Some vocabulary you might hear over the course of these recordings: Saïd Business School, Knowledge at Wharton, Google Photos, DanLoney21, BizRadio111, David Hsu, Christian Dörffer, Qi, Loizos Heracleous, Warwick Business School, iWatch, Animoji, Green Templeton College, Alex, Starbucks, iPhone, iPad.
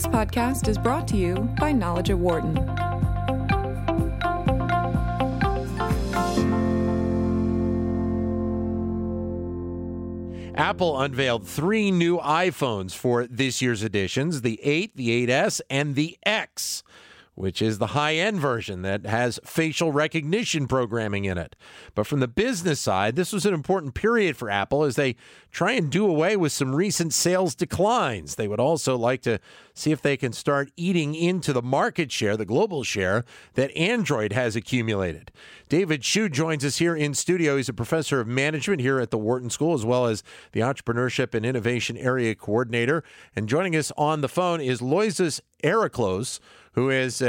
This podcast is brought to you by Knowledge at Wharton. Apple unveiled three new iPhones for this year's editions, the 8, the 8S, and the X, which is the high-end version that has facial recognition programming in it. But from the business side, this was an important period for Apple as they try and do away with some recent sales declines. They would also like to see if they can start eating into the market share, the global share, that Android has accumulated. David Hsu joins us here in studio. He's a professor of management here at the Wharton School, as well as the Entrepreneurship and Innovation Area Coordinator. And joining us on the phone is Loizos Heracleous, who is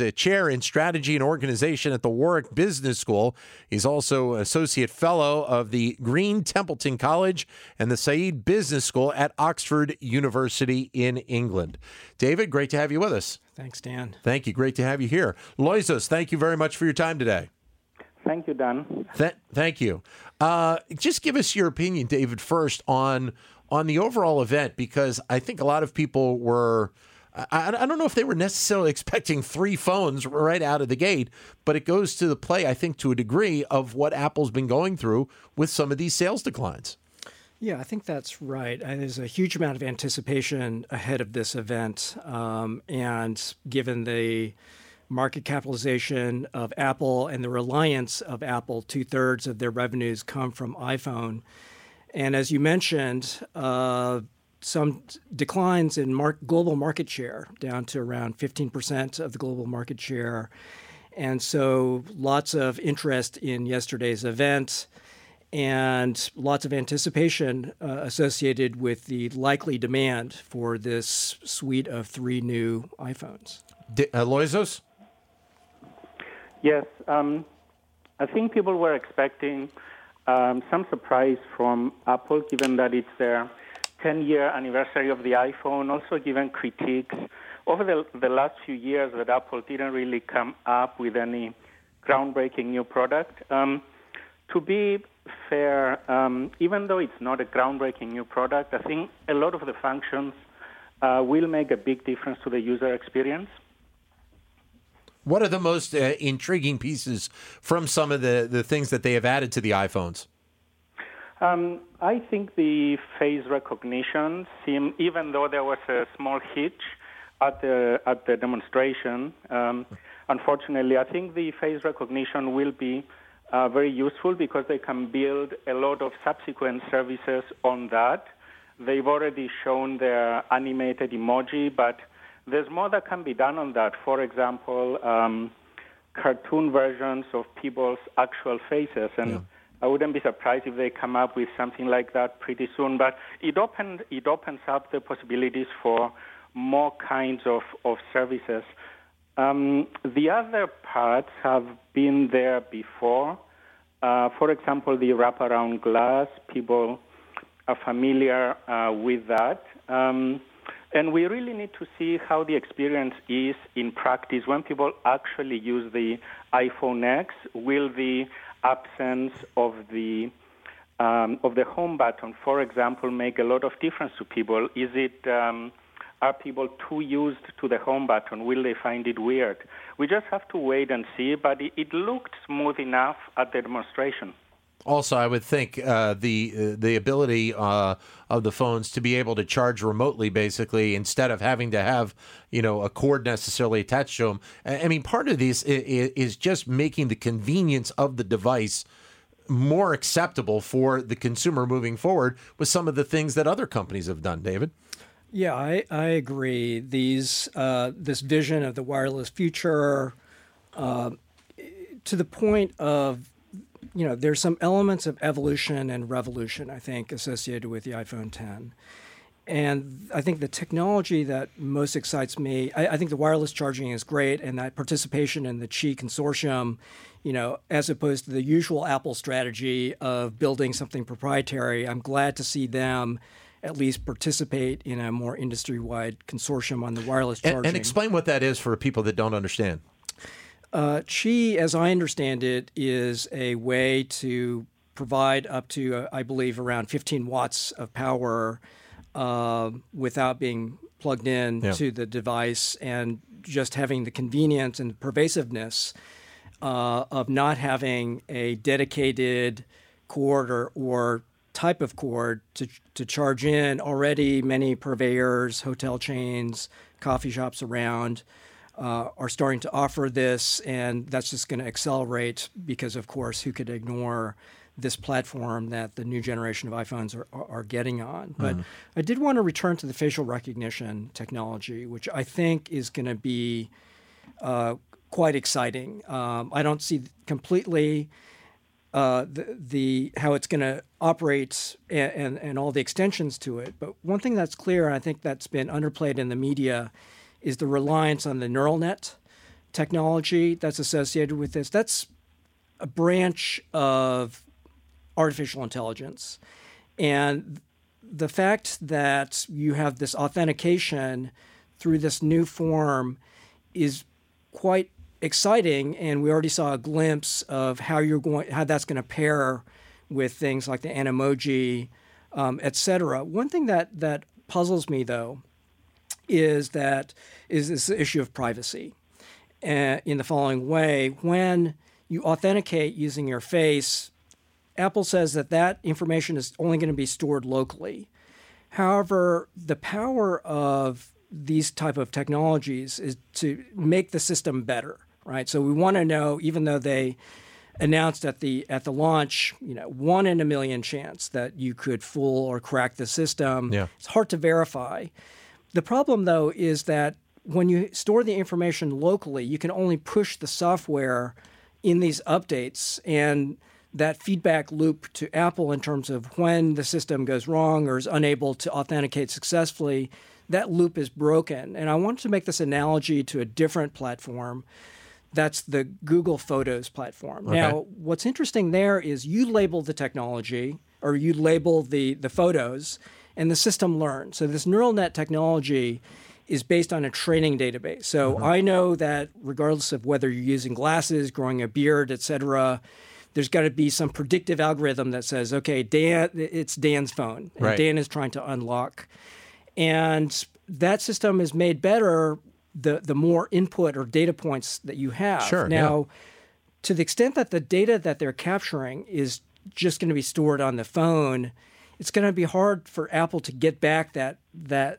a chair in strategy and organization at the Warwick Business School. He's also associate fellow of the Green Templeton College and the Saïd Business School at Oxford University in England. David, great to have you with us. Thanks, Dan. Thank you. Great to have you here. Loizos, thank you very much for your time today. Thank you, Dan. Thank you. Just give us your opinion, David, first on the overall event, because I think a lot of people were... I don't know if they were necessarily expecting three phones right out of the gate, but it goes to the play, I think, to a degree of what Apple's been going through with some of these sales declines. Yeah, I think that's right. There's a huge amount of anticipation ahead of this event. And given the market capitalization of Apple and the reliance of Apple, 2/3 of their revenues come from iPhone. And as you mentioned, some declines in global market share, down to around 15% of the global market share. And so lots of interest in yesterday's event and lots of anticipation associated with the likely demand for this suite of three new iPhones. Loizos? Yes. I think people were expecting some surprise from Apple, given that it's their 10-year anniversary of the iPhone, also given critiques over the last few years that Apple didn't really come up with any groundbreaking new product. To be fair, even though it's not a groundbreaking new product, I think a lot of the functions will make a big difference to the user experience. What are the most intriguing pieces from some of the things that they have added to the iPhones? I think the face recognition seemed, even though there was a small hitch at the demonstration, unfortunately, I think the face recognition will be very useful because they can build a lot of subsequent services on that. They've already shown their animated emoji, but there's more that can be done on that. For example, cartoon versions of people's actual faces and. Yeah. I wouldn't be surprised if they come up with something like that pretty soon. But it opens up the possibilities for more kinds of services. The other parts have been there before. For example, the wraparound glass. People are familiar with that. And we really need to see how the experience is in practice. When people actually use the iPhone X, will the absence of the home button, for example, make a lot of difference to people? Are people too used to the home button? Will they find it weird? We just have to wait and see, but it looked smooth enough at the demonstration. Also, I would think the ability of the phones to be able to charge remotely, basically, instead of having to have a cord necessarily attached to them. I mean, part of this is just making the convenience of the device more acceptable for the consumer moving forward with some of the things that other companies have done, David. Yeah, I agree. This vision of the wireless future, to the point of, there's some elements of evolution and revolution, I think, associated with the iPhone X. And I think the technology that most excites me, I think the wireless charging is great, and that participation in the Qi consortium, as opposed to the usual Apple strategy of building something proprietary, I'm glad to see them at least participate in a more industry-wide consortium on the wireless charging. And explain what that is for people that don't understand. Qi, as I understand it, is a way to provide up to, I believe, around 15 watts of power without being plugged in to the device, and just having the convenience and pervasiveness of not having a dedicated cord or type of cord to charge in. Already many purveyors, hotel chains, coffee shops around are starting to offer this, and that's just going to accelerate because, of course, who could ignore this platform that the new generation of iPhones are getting on. But I did want to return to the facial recognition technology, which I think is going to be quite exciting. I don't see completely how it's going to operate and all the extensions to it. But one thing that's clear, and I think that's been underplayed in the media, is the reliance on the neural net technology that's associated with this. That's a branch of artificial intelligence. And the fact that you have this authentication through this new form is quite exciting, and we already saw a glimpse of how that's going to pair with things like the Animoji, et cetera. One thing that puzzles me, though, is this issue of privacy in the following way. When you authenticate using your face, Apple says that information is only going to be stored locally. However, the power of these type of technologies is to make the system better, right? So we want to know, even though they announced at the launch, one in a million chance that you could fool or crack the system. Yeah. It's hard to verify. The problem, though, is that when you store the information locally, you can only push the software in these updates, and that feedback loop to Apple in terms of when the system goes wrong or is unable to authenticate successfully, that loop is broken. And I wanted to make this analogy to a different platform. That's the Google Photos platform. Okay. Now, what's interesting there is you label the technology, or you label the photos, and the system learns. So this neural net technology is based on a training database. So I know that regardless of whether you're using glasses, growing a beard, et cetera, there's got to be some predictive algorithm that says, okay, Dan, it's Dan's phone. And Dan is trying to unlock. And that system is made better the more input or data points that you have. Sure, now, to the extent that the data that they're capturing is just going to be stored on the phone, it's going to be hard for Apple to get back that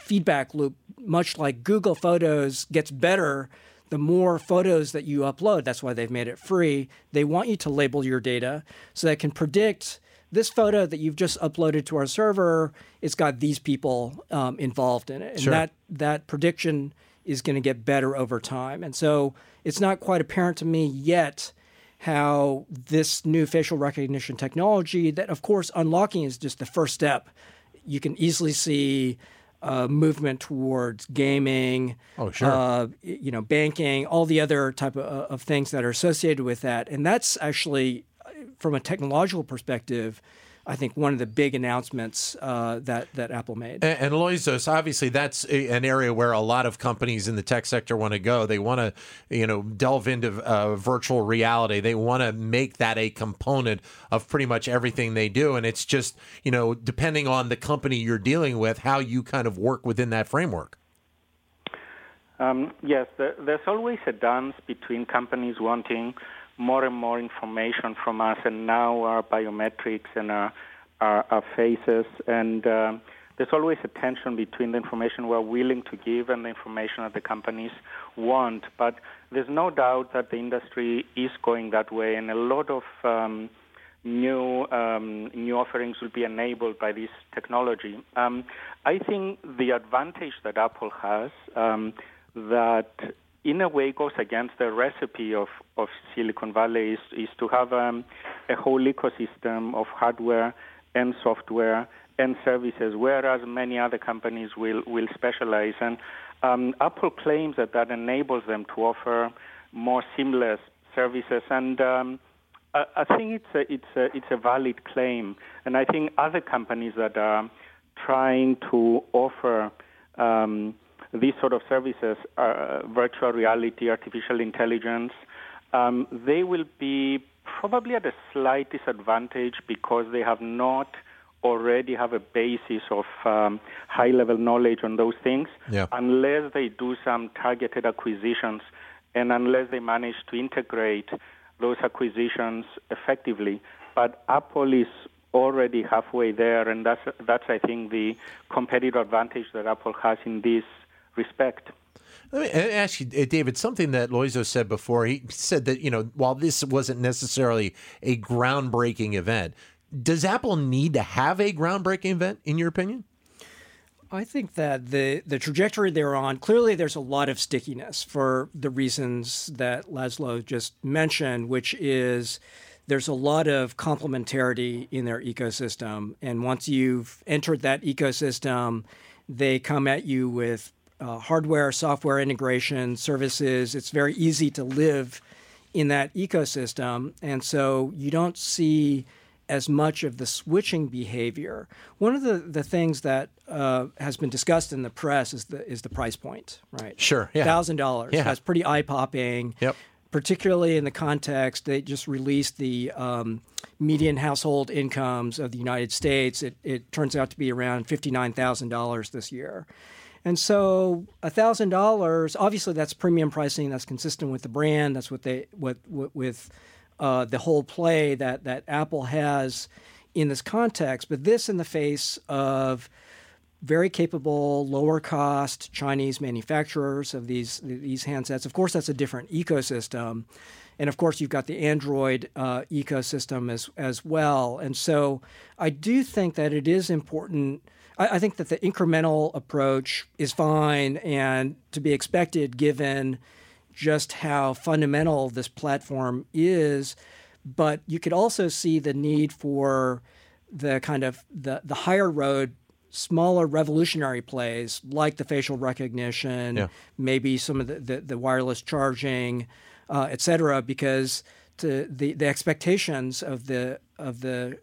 feedback loop, much like Google Photos gets better the more photos that you upload. That's why they've made it free. They want you to label your data so they can predict this photo that you've just uploaded to our server, it's got these people involved in it. And that prediction is going to get better over time. And so it's not quite apparent to me yet how this new facial recognition technology, that of course unlocking is just the first step. You can easily see movement towards gaming, banking, all the other type of things that are associated with that. And that's actually, from a technological perspective, I think one of the big announcements that Apple made. And Loizos, obviously that's an area where a lot of companies in the tech sector want to go. They want to, delve into virtual reality. They want to make that a component of pretty much everything they do. And it's just, depending on the company you're dealing with, how you kind of work within that framework. Yes, there's always a dance between companies wanting more and more information from us, and now our biometrics and our faces. And there's always a tension between the information we're willing to give and the information that the companies want. But there's no doubt that the industry is going that way, and a lot of new offerings will be enabled by this technology. I think the advantage that Apple has that in a way goes against the recipe of Silicon Valley is to have a whole ecosystem of hardware and software and services, whereas many other companies will specialize. And Apple claims that enables them to offer more seamless services. And I think it's a valid claim. And I think other companies that are trying to offer these sort of services, virtual reality, artificial intelligence, they will be probably at a slight disadvantage because they have not already have a basis of high-level knowledge on those things, unless they do some targeted acquisitions and unless they manage to integrate those acquisitions effectively. But Apple is already halfway there, and that's I think, the competitive advantage that Apple has in this respect. Let me ask you, David, something that Loizos said before. He said that, you know, while this wasn't necessarily a groundbreaking event, does Apple need to have a groundbreaking event, in your opinion? I think that the trajectory they're on, clearly there's a lot of stickiness for the reasons that Laszlo just mentioned, which is there's a lot of complementarity in their ecosystem. And once you've entered that ecosystem, they come at you with hardware, software integration, services. It's very easy to live in that ecosystem. And so you don't see as much of the switching behavior. One of the things that has been discussed in the press is the price point, right? Sure, yeah. $1,000. Yeah. That's pretty eye-popping. Yep. Particularly in the context, they just released the median household incomes of the United States. It turns out to be around $59,000 this year. And so $1,000, obviously that's premium pricing, that's consistent with the brand, that's with the whole play that Apple has in this context. But this in the face of very capable, lower-cost Chinese manufacturers of these handsets. Of course, that's a different ecosystem. And of course, you've got the Android ecosystem as well. And so I do think that it is important. I think that the incremental approach is fine and to be expected given just how fundamental this platform is. But you could also see the need for the kind of the higher road, smaller revolutionary plays like the facial recognition, maybe some of the wireless charging, et cetera, because the expectations of the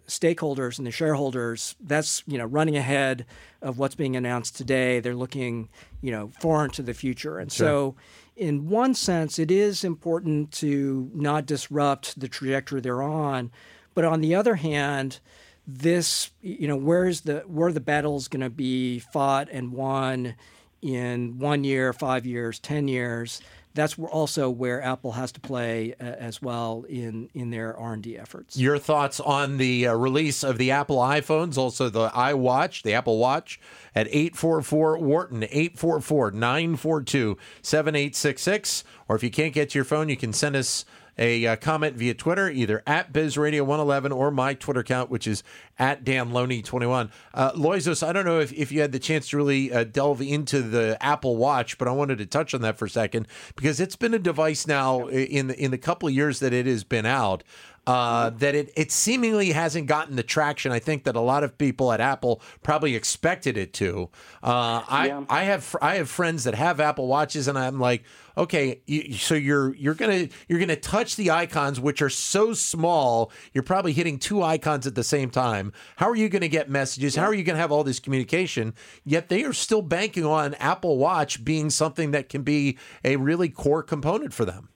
stakeholders and the shareholders, that's, you know, running ahead of what's being announced today. They're looking, you know, far into the future. And so in one sense, it is important to not disrupt the trajectory they're on. But on the other hand, this, you know, where the battle's going to be fought and won in 1 year, 5 years, 10 years, that's also where Apple has to play as well in their R&D efforts. Your thoughts on the release of the Apple iPhones, also the iWatch, the Apple Watch, at 844-WHARTON, 844-942-7866. Or if you can't get to your phone, you can send us a comment via Twitter, either at BizRadio111 or my Twitter account, which is at DanLoney21. Loizos, I don't know if you had the chance to really delve into the Apple Watch, but I wanted to touch on that for a second because it's been a device now in the couple of years that it has been out that it seemingly hasn't gotten the traction I think that a lot of people at Apple probably expected it to. I have friends that have Apple Watches, and I'm like, okay, so you're gonna touch the icons, which are so small. You're probably hitting two icons at the same time. How are you gonna get messages? How are you gonna have all this communication? Yet they are still banking on Apple Watch being something that can be a really core component for them.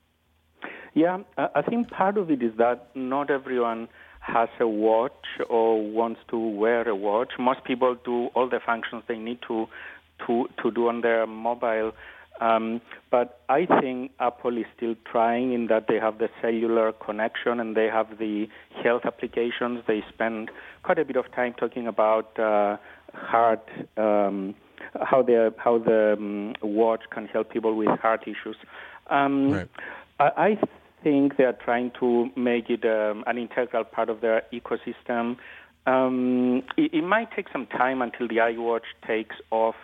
Yeah, I think part of it is that not everyone has a watch or wants to wear a watch. Most people do all the functions they need to do on their mobile. But I think Apple is still trying in that they have the cellular connection and they have the health applications. They spend quite a bit of time talking about heart, how the watch can help people with heart issues. Right. I think they are trying to make it an integral part of their ecosystem. It might take some time until the iWatch takes off,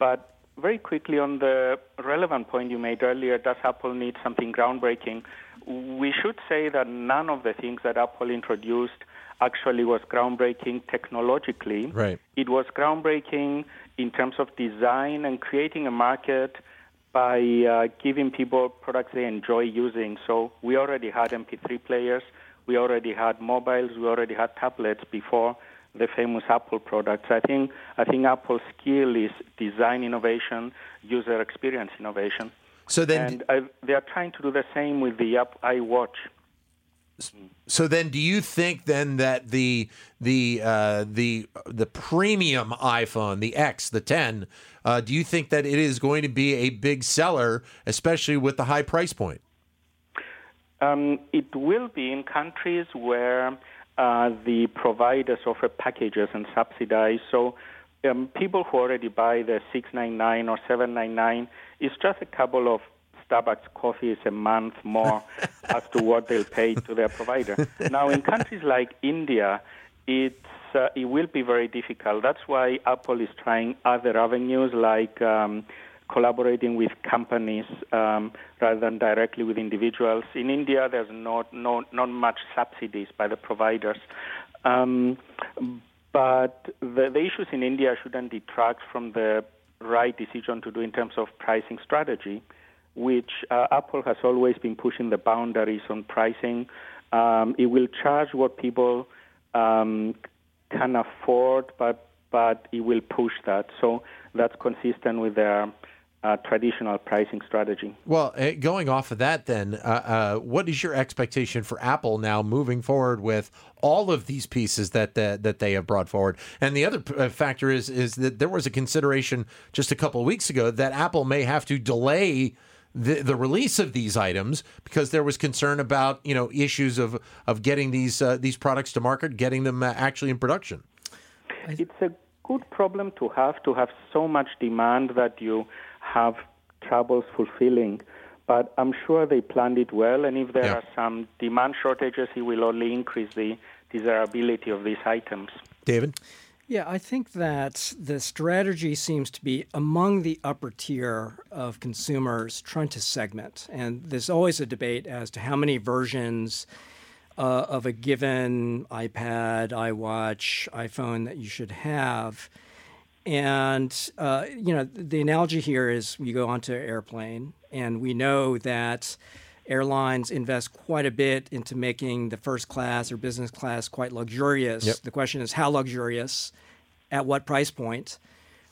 but very quickly on the relevant point you made earlier, does Apple need something groundbreaking? We should say that none of the things that Apple introduced actually was groundbreaking technologically. Right. It was groundbreaking in terms of design and creating a market by giving people products they enjoy using. So we already had MP3 players, we already had mobiles, we already had tablets before the famous Apple products. I think Apple's skill is design innovation, user experience innovation. So then, and they are trying to do the same with the iWatch. So then, do you think then that the premium iPhone, the X, the 10, do you think that it is going to be a big seller, especially with the high price point? It will be in countries where the providers offer packages and subsidize. So people who already buy the $6.99 or $7.99, it's just a couple of Starbucks coffee is a month more as to what they'll pay to their provider. Now, in countries like India, it will be very difficult. That's why Apple is trying other avenues like collaborating with companies rather than directly with individuals. In India, there's not much subsidies by the providers. But the issues in India shouldn't detract from the right decision to do in terms of pricing strategy, which Apple has always been pushing the boundaries on pricing. It will charge what people can afford, but it will push that. So that's consistent with their traditional pricing strategy. Well, going off of that then, what is your expectation for Apple now moving forward with all of these pieces that they have brought forward? And the other factor is that there was a consideration just a couple of weeks ago that Apple may have to delay the release of these items because there was concern about, you know, issues of getting these products to market, getting them actually in production. It's a good problem to have so much demand that you have troubles fulfilling, but I'm sure they planned it well, and if there are some demand shortages, it will only increase the desirability of these items. David? Yeah, I think that the strategy seems to be among the upper tier of consumers trying to segment. And there's always a debate as to how many versions of a given iPad, iWatch, iPhone that you should have. And, you know, the analogy here is you go onto an airplane, and we know that airlines invest quite a bit into making the first class or business class quite luxurious. Yep. The question is how luxurious, at what price point,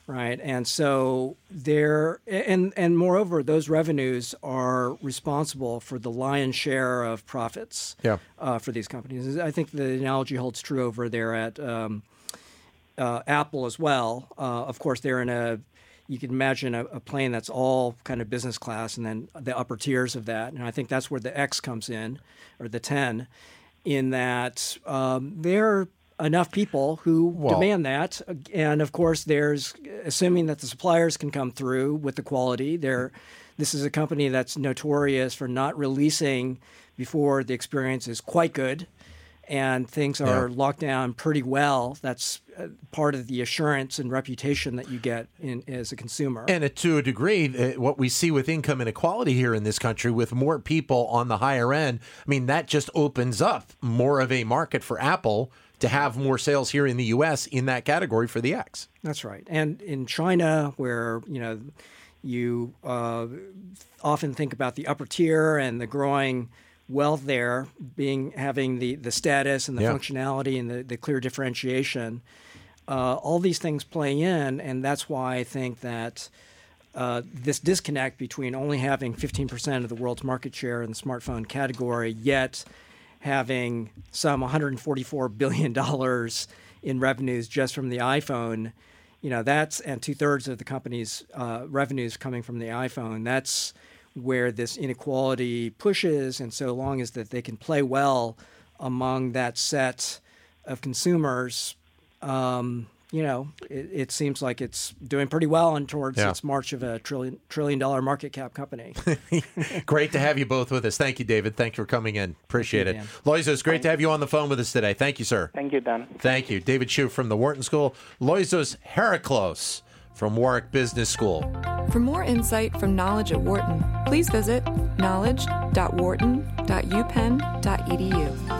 right? And so and moreover, those revenues are responsible for the lion's share of profits for these companies. I think the analogy holds true over there at Apple as well. Of course, they're in you can imagine a plane that's all kind of business class and then the upper tiers of that. And I think that's where the X comes in, or the 10, in that there are enough people who demand that. And, of course, there's assuming that the suppliers can come through with the quality. This is a company that's notorious for not releasing before the experience is quite good and things are locked down pretty well. That's part of the assurance and reputation that you get as a consumer. And to a degree, what we see with income inequality here in this country with more people on the higher end, I mean, that just opens up more of a market for Apple to have more sales here in the U.S. in that category for the X. That's right. And in China, where, you know, you often think about the upper tier and the growing wealth there having the status and the functionality and the clear differentiation, all these things play in, and that's why I think that this disconnect between only having 15% of the world's market share in the smartphone category, yet having some $144 billion in revenues just from the iPhone, you know, and 2/3 of the company's revenues coming from the iPhone, that's where this inequality pushes, and so long as that they can play well among that set of consumers, you know, it seems like it's doing pretty well and towards its march of a trillion dollar market cap company. Great to have you both with us. Thank you, David. Thank you for coming in. Appreciate it. Loizos, great to have you on the phone with us today. Thank you, sir. Thank you, Dan. Thank you. David Hsu from the Wharton School. Loizos Heracleous from Warwick Business School. For more insight from Knowledge at Wharton, please visit knowledge.wharton.upenn.edu.